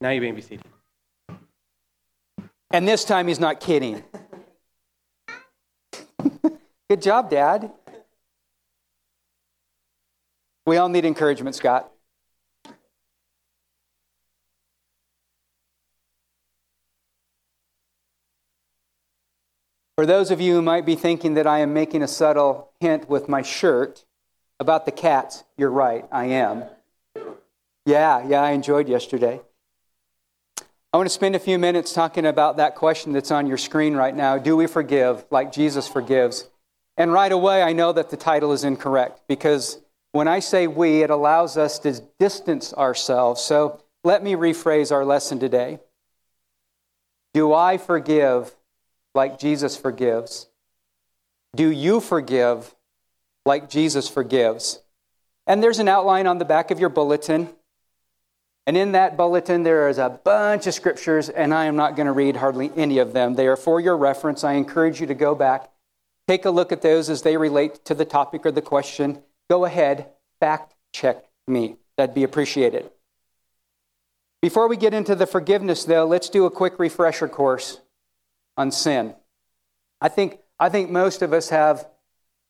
Now you may be seated. And this time he's not kidding. Good job, Dad. We all need encouragement, Scott. For those of you who might be thinking that I am making a subtle hint with my shirt about the cats, you're right, I am. Yeah, I enjoyed yesterday. I want to spend a few minutes talking about that question that's on your screen right now. Do we forgive like Jesus forgives? And right away, I know that the title is incorrect because when I say we, it allows us to distance ourselves. So let me rephrase our lesson today. Do I forgive like Jesus forgives? Do you forgive like Jesus forgives? And there's an outline on the back of your bulletin. And in that bulletin, there is a bunch of scriptures, and I am not going to read hardly any of them. They are for your reference. I encourage you to go back, take a look at those as they relate to the topic or the question. Go ahead, fact check me. That'd be appreciated. Before we get into the forgiveness, though, let's do a quick refresher course on sin. I think most of us have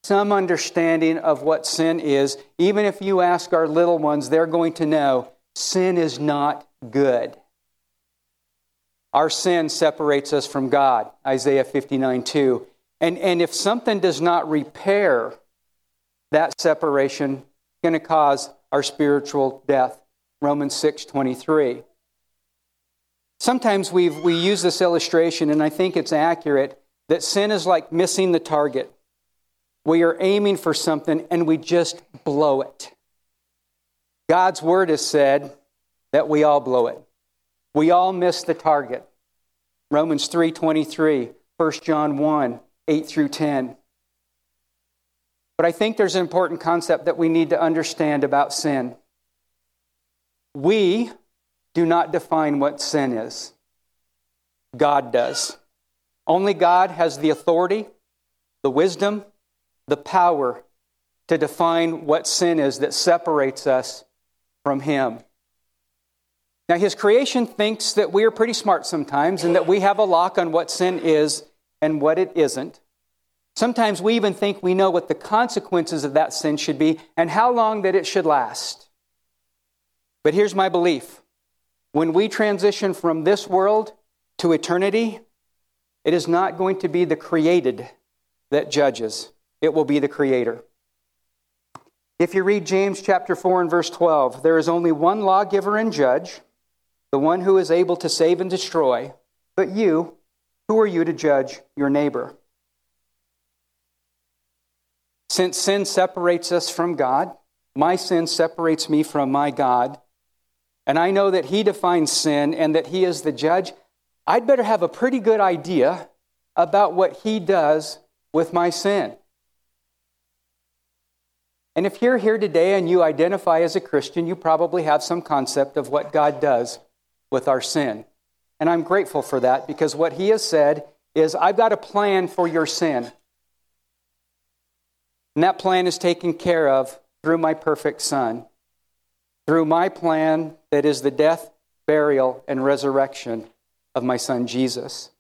some understanding of what sin is. Even if you ask our little ones, they're going to know sin is not good. Our sin separates us from God, Isaiah 59:2. And if something does not repair that separation, it's going to cause our spiritual death, Romans 6:23. Sometimes we use this illustration, and I think it's accurate, that sin is like missing the target. We are aiming for something, and we just blow it. God's word has said that we all blow it. We all miss the target. Romans 3:23, 1 John 1:8 through 10. But I think there's an important concept that we need to understand about sin. We do not define what sin is. God does. Only God has the authority, the wisdom, the power to define what sin is that separates us from Him. Now, His creation thinks that we are pretty smart sometimes and that we have a lock on what sin is and what it isn't. Sometimes we even think we know what the consequences of that sin should be and how long that it should last. But here's my belief. When we transition from this world to eternity, it is not going to be the created that judges. It will be the Creator. If you read James chapter 4 and verse 12, there is only one lawgiver and judge, the one who is able to save and destroy. But you, who are you to judge your neighbor? Since sin separates us from God, my sin separates me from my God, and I know that He defines sin and that He is the judge, I'd better have a pretty good idea about what He does with my sin. And if you're here today and you identify as a Christian, you probably have some concept of what God does with our sin. And I'm grateful for that because what He has said is, I've got a plan for your sin. And that plan is taken care of through my perfect Son. Through my plan that is the death, burial, and resurrection of my Son Jesus.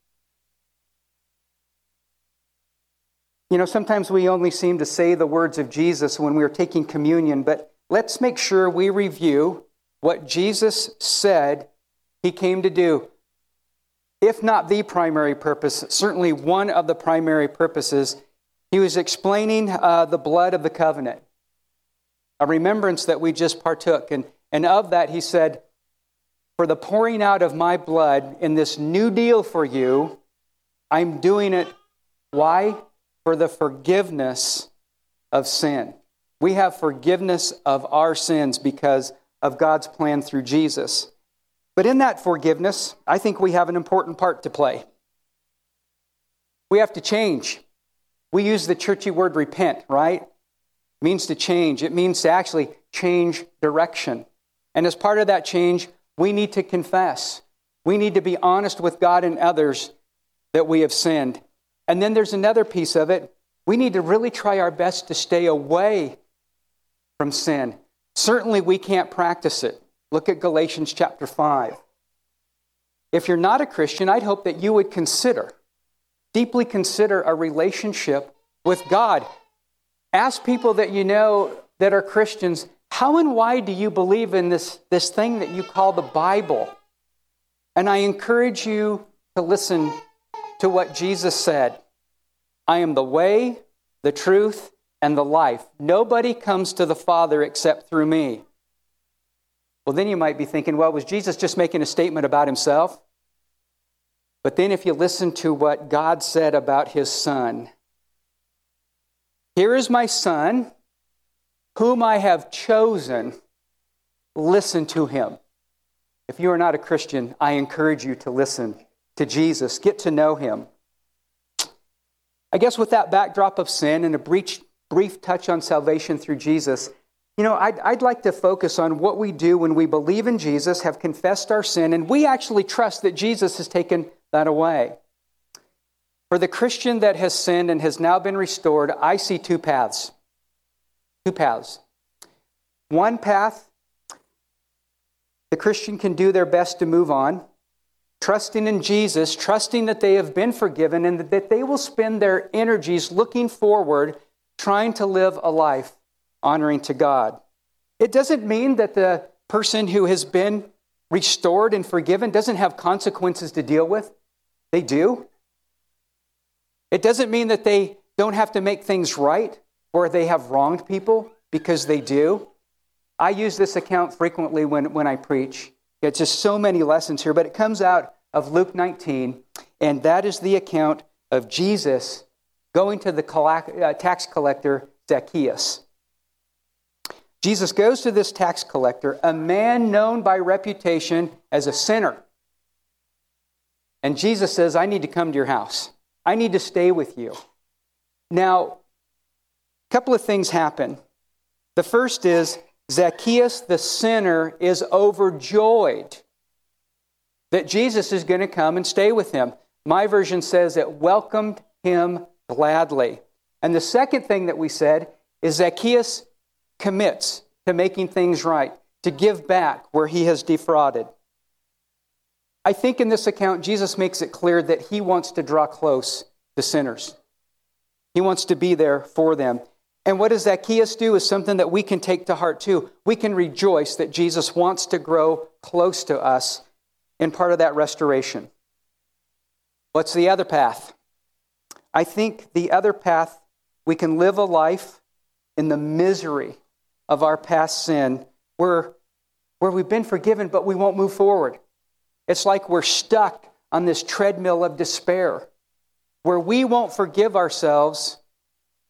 You know, sometimes we only seem to say the words of Jesus when we're taking communion, but let's make sure we review what Jesus said He came to do. If not the primary purpose, certainly one of the primary purposes, He was explaining the blood of the covenant. A remembrance that we just partook. And of that, He said, for the pouring out of my blood in this new deal for you, I'm doing it. Why? For the forgiveness of sin. We have forgiveness of our sins because of God's plan through Jesus. But in that forgiveness, I think we have an important part to play. We have to change. We use the churchy word repent, right? It means to change. It means to actually change direction. And as part of that change, we need to confess. We need to be honest with God and others that we have sinned. And then there's another piece of it. We need to really try our best to stay away from sin. Certainly we can't practice it. Look at Galatians chapter 5. If you're not a Christian, I'd hope that you would consider, deeply consider a relationship with God. Ask people that you know that are Christians, how and why do you believe in this thing that you call the Bible? And I encourage you to listen to what Jesus said. I am the way, the truth, and the life. Nobody comes to the Father except through me. Well, then you might be thinking, well, was Jesus just making a statement about himself? But then if you listen to what God said about his Son, here is my Son, whom I have chosen, listen to him. If you are not a Christian, I encourage you to listen to Jesus. Get to know him. I guess with that backdrop of sin and a brief touch on salvation through Jesus, you know, I'd like to focus on what we do when we believe in Jesus, have confessed our sin, and we actually trust that Jesus has taken that away. For the Christian that has sinned and has now been restored, I see two paths. One path, the Christian can do their best to move on, trusting in Jesus, trusting that they have been forgiven and that they will spend their energies looking forward, trying to live a life honoring to God. It doesn't mean that the person who has been restored and forgiven doesn't have consequences to deal with. They do. It doesn't mean that they don't have to make things right, or they have wronged people, because they do. I use this account frequently when I preach. It's just so many lessons here, but it comes out of Luke 19, and that is the account of Jesus going to the tax collector Zacchaeus. Jesus goes to this tax collector, a man known by reputation as a sinner. And Jesus says, I need to come to your house. I need to stay with you. Now, a couple of things happen. The first is Zacchaeus the sinner is overjoyed that Jesus is going to come and stay with him. My version says it welcomed him gladly. And the second thing that we said is Zacchaeus commits to making things right, to give back where he has defrauded. I think in this account, Jesus makes it clear that he wants to draw close to sinners. He wants to be there for them. And what does Zacchaeus do is something that we can take to heart too. We can rejoice that Jesus wants to grow close to us in part of that restoration. What's the other path? I think the other path, we can live a life in the misery of our past sin where we've been forgiven, but we won't move forward. It's like we're stuck on this treadmill of despair where we won't forgive ourselves,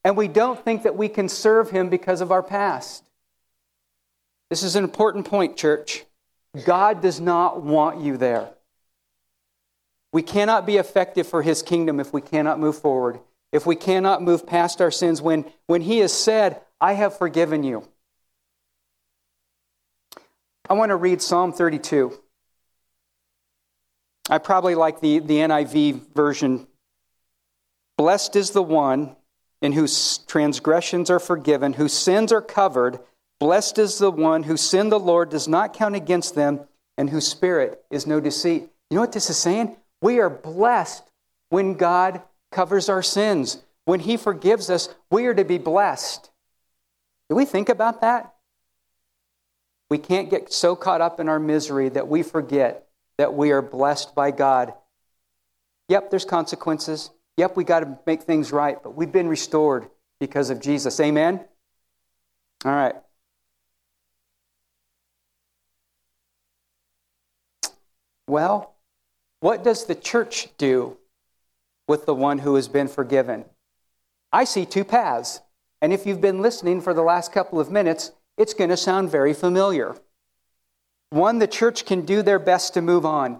and we don't think that we can serve him because of our past. This is an important point, church. God does not want you there. We cannot be effective for his kingdom if we cannot move forward, if we cannot move past our sins. When he has said, I have forgiven you. I want to read Psalm 32. I probably like the NIV version. Blessed is the one in whose transgressions are forgiven, whose sins are covered. Blessed is the one whose sin the Lord does not count against them, and whose spirit is no deceit. You know what this is saying? We are blessed when God covers our sins. When he forgives us, we are to be blessed. Do we think about that? We can't get so caught up in our misery that we forget that we are blessed by God. Yep, there's consequences. Yep, we got to make things right, but we've been restored because of Jesus. Amen? All right. Well, what does the church do with the one who has been forgiven? I see two paths. And if you've been listening for the last couple of minutes, it's going to sound very familiar. One, the church can do their best to move on,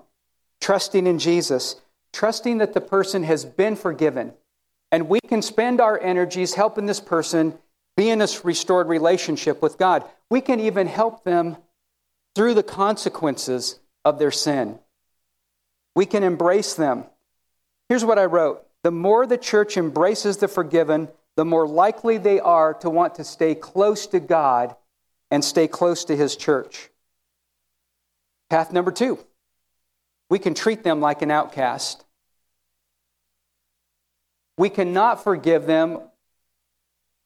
trusting in Jesus, trusting that the person has been forgiven, and we can spend our energies helping this person be in this restored relationship with God. We can even help them through the consequences of their sin. We can embrace them. Here's what I wrote. The more the church embraces the forgiven, the more likely they are to want to stay close to God and stay close to his church. Path number two. we can treat them like an outcast. We cannot forgive them,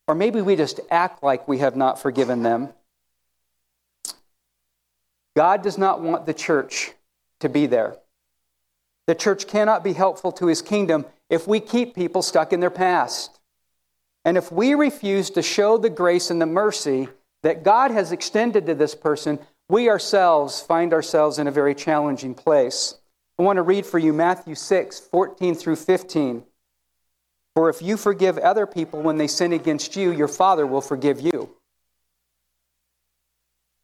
or maybe we just act like we have not forgiven them. God does not want the church to be there. The church cannot be helpful to his kingdom if we keep people stuck in their past. And if we refuse to show the grace and the mercy that God has extended to this person, we ourselves find ourselves in a very challenging place. I want to read for you Matthew 6, 14 through 15. For if you forgive other people when they sin against you, your Father will forgive you.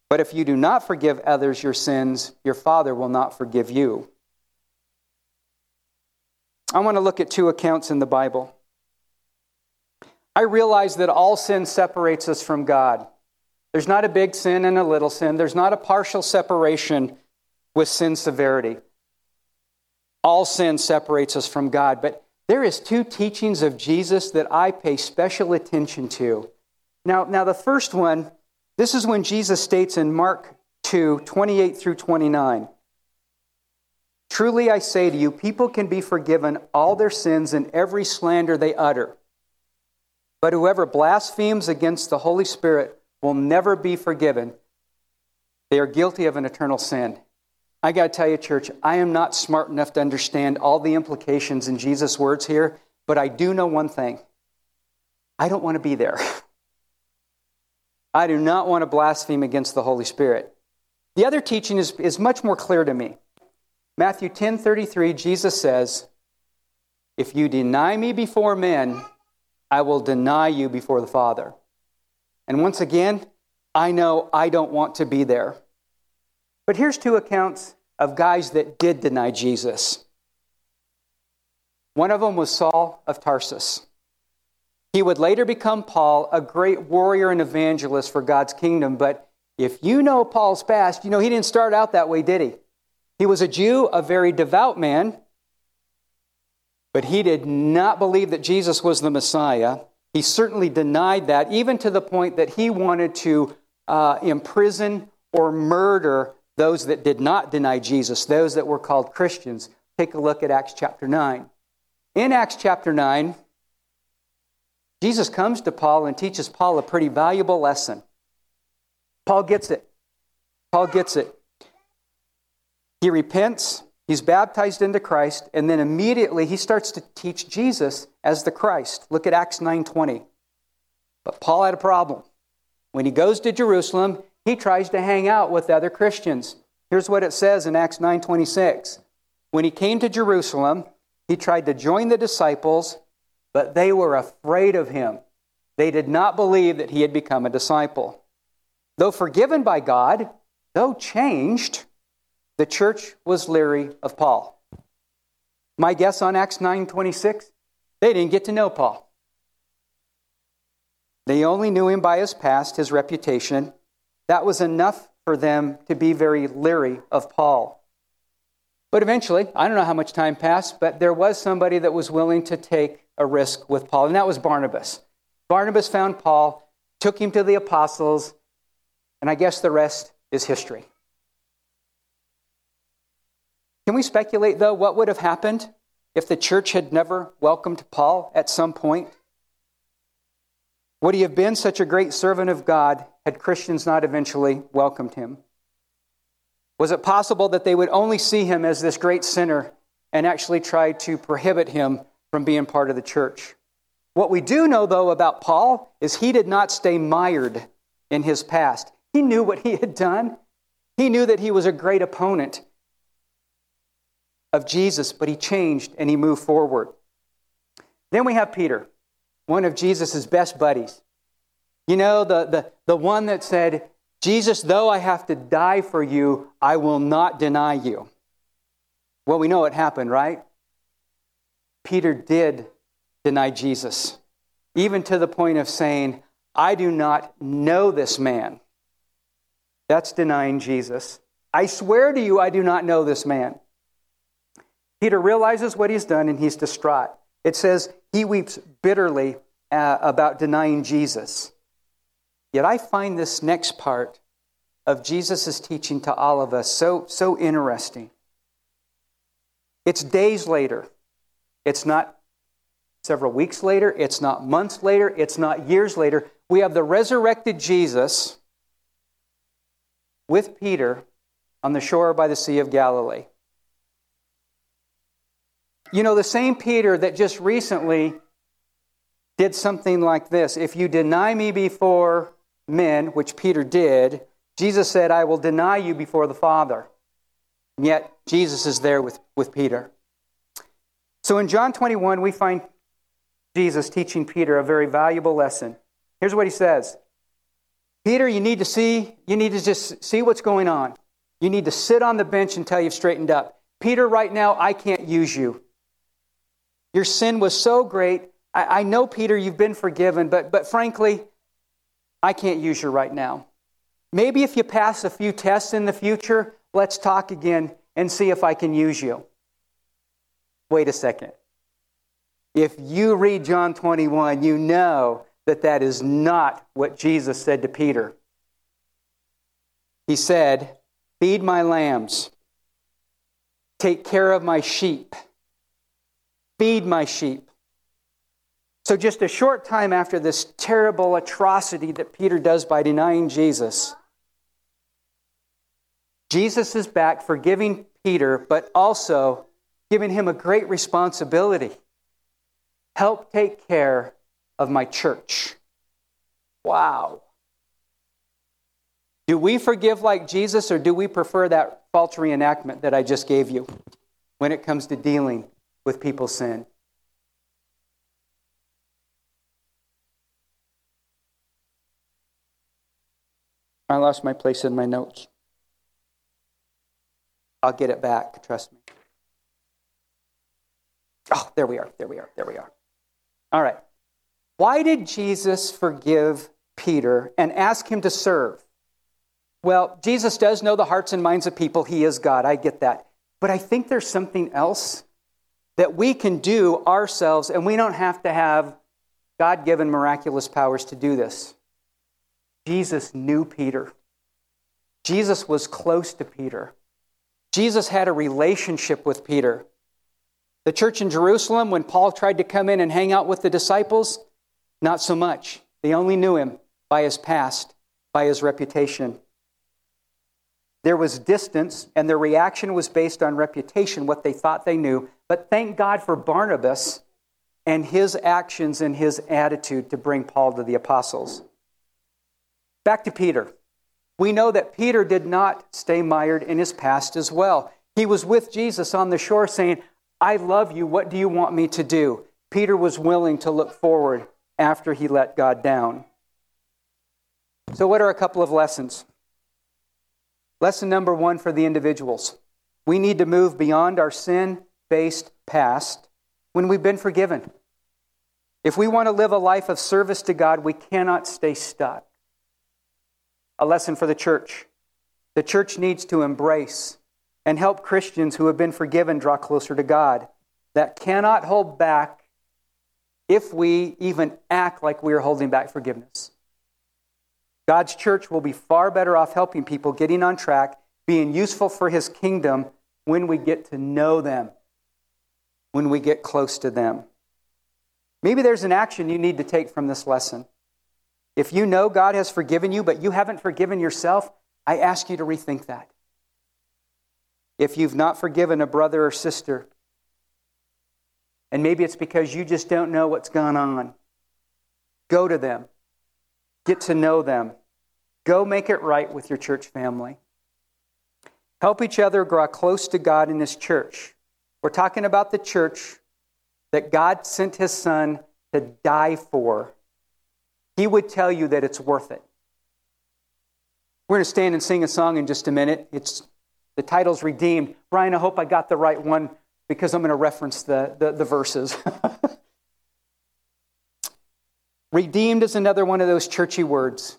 But if you do not forgive others your sins, your Father will not forgive you. I want to look at two accounts in the Bible. I realize that all sin separates us from God. There's not a big sin and a little sin. There's not a partial separation with sin severity. All sin separates us from God. But there is two teachings of Jesus that I pay special attention to. Now the first one, this is when Jesus states in Mark 2, 28 through 29, "Truly I say to you, people can be forgiven all their sins and every slander they utter. But whoever blasphemes against the Holy Spirit will never be forgiven. They are guilty of an eternal sin." I got to tell you, church, I am not smart enough to understand all the implications in Jesus' words here, but I do know one thing. I don't want to be there. I do not want to blaspheme against the Holy Spirit. The other teaching is much more clear to me. Matthew 10:33, Jesus says, "If you deny me before men, I will deny you before the Father." And once again, I know I don't want to be there. But here's two accounts of guys that did deny Jesus. One of them was Saul of Tarsus. He would later become Paul, a great warrior and evangelist for God's kingdom. But if you know Paul's past, you know he didn't start out that way, did he? He was a Jew, a very devout man, but he did not believe that Jesus was the Messiah. He certainly denied that, even to the point that he wanted to imprison or murder those that did not deny Jesus, those that were called Christians. Take a look at Acts chapter 9. In Acts chapter 9, Jesus comes to Paul and teaches Paul a pretty valuable lesson. Paul gets it. He repents, he's baptized into Christ, and then immediately he starts to teach Jesus as the Christ. Look at Acts 9:20. But Paul had a problem. When he goes to Jerusalem, he tries to hang out with other Christians. Here's what it says in Acts 9:26. When he came to Jerusalem, he tried to join the disciples, but they were afraid of him. They did not believe that he had become a disciple. Though forgiven by God, though changed, the church was leery of Paul. My guess on Acts 9:26, they didn't get to know Paul. They only knew him by his past, his reputation. That was enough for them to be very leery of Paul. But eventually, I don't know how much time passed, but there was somebody that was willing to take a risk with Paul, and that was Barnabas. Barnabas found Paul, took him to the apostles, and I guess the rest is history. Can we speculate, though, what would have happened if the church had never welcomed Paul at some point? Would he have been such a great servant of God had Christians not eventually welcomed him? Was it possible that they would only see him as this great sinner and actually try to prohibit him from being part of the church? What we do know, though, about Paul is he did not stay mired in his past. He knew what he had done. He knew that he was a great opponent of Jesus, but he changed and he moved forward. Then we have Peter, one of Jesus' best buddies. You know, the one that said, "Jesus, though I have to die for you, I will not deny you." Well, we know what happened, right? Peter did deny Jesus, even to the point of saying, "I do not know this man." That's denying Jesus. "I swear to you, I do not know this man." Peter realizes what he's done and he's distraught. It says he weeps bitterly about denying Jesus. Yet I find this next part of Jesus' teaching to all of us so interesting. It's days later. It's not several weeks later. It's not months later. It's not years later. We have the resurrected Jesus with Peter on the shore by the Sea of Galilee. You know, the same Peter that just recently did something like this. If you deny me before men, which Peter did, Jesus said, I will deny you before the Father. And yet, Jesus is there with Peter. So in John 21, we find Jesus teaching Peter a very valuable lesson. Here's what he says. Peter, you need to just see what's going on. You need to sit on the bench until you've straightened up. Peter, right now, I can't use you. Your sin was so great. I know, Peter, you've been forgiven, but frankly, I can't use you right now. Maybe if you pass a few tests in the future, let's talk again and see if I can use you. Wait a second. If you read John 21, you know that is not what Jesus said to Peter. He said, feed my lambs. Take care of my sheep. Feed my sheep. So just a short time after this terrible atrocity that Peter does by denying Jesus, Jesus is back forgiving Peter, but also giving him a great responsibility. Help take care of my church. Wow. Do we forgive like Jesus, or do we prefer that false reenactment that I just gave you when it comes to dealing with people's sin? I lost my place in my notes. I'll get it back, trust me. Oh, there we are. All right. Why did Jesus forgive Peter and ask him to serve? Well, Jesus does know the hearts and minds of people. He is God. I get that. But I think there's something else that we can do ourselves, and we don't have to have God-given miraculous powers to do this. Jesus knew Peter. Jesus was close to Peter. Jesus had a relationship with Peter. The church in Jerusalem, when Paul tried to come in and hang out with the disciples, not so much. They only knew him by his past, by his reputation. There was distance, and their reaction was based on reputation, what they thought they knew. But thank God for Barnabas and his actions and his attitude to bring Paul to the apostles. Back to Peter. We know that Peter did not stay mired in his past as well. He was with Jesus on the shore saying, I love you. What do you want me to do? Peter was willing to look forward after he let God down. So what are a couple of lessons? Lesson number one for the individuals. We need to move beyond our sin-based past when we've been forgiven. If we want to live a life of service to God, we cannot stay stuck. A lesson for the church. The church needs to embrace and help Christians who have been forgiven draw closer to God. That cannot hold back if we even act like we are holding back forgiveness. God's church will be far better off helping people, getting on track, being useful for His kingdom when we get to know them, when we get close to them. Maybe there's an action you need to take from this lesson. If you know God has forgiven you, but you haven't forgiven yourself, I ask you to rethink that. If you've not forgiven a brother or sister, and maybe it's because you just don't know what's gone on, go to them. Get to know them. Go make it right with your church family. Help each other grow close to God in His church. We're talking about the church that God sent His Son to die for. He would tell you that it's worth it. We're going to stand and sing a song in just a minute. The title's Redeemed. Brian, I hope I got the right one because I'm going to reference the verses. Redeemed is another one of those churchy words.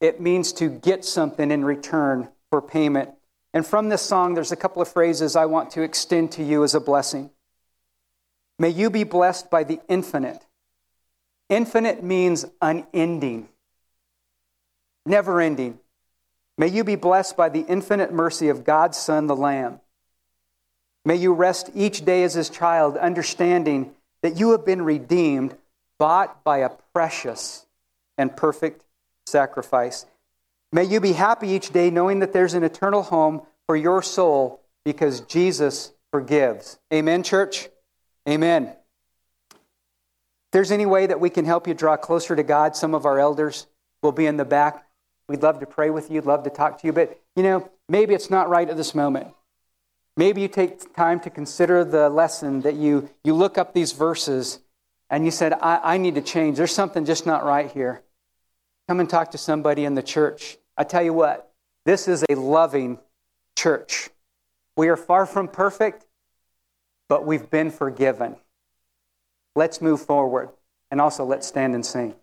It means to get something in return for payment. And from this song, there's a couple of phrases I want to extend to you as a blessing. May you be blessed by the infinite. Infinite means unending, never ending. May you be blessed by the infinite mercy of God's Son, the Lamb. May you rest each day as his child, understanding that you have been redeemed, bought by a precious and perfect sacrifice. May you be happy each day knowing that there's an eternal home for your soul because Jesus forgives. Amen, church? Amen. If there's any way that we can help you draw closer to God, some of our elders will be in the back. We'd love to pray with you, love to talk to you, but maybe it's not right at this moment. Maybe you take time to consider the lesson that you look up these verses and you said, I need to change. There's something just not right here. Come and talk to somebody in the church. I tell you what, this is a loving church. We are far from perfect, but we've been forgiven. Let's move forward. And also let's stand and sing.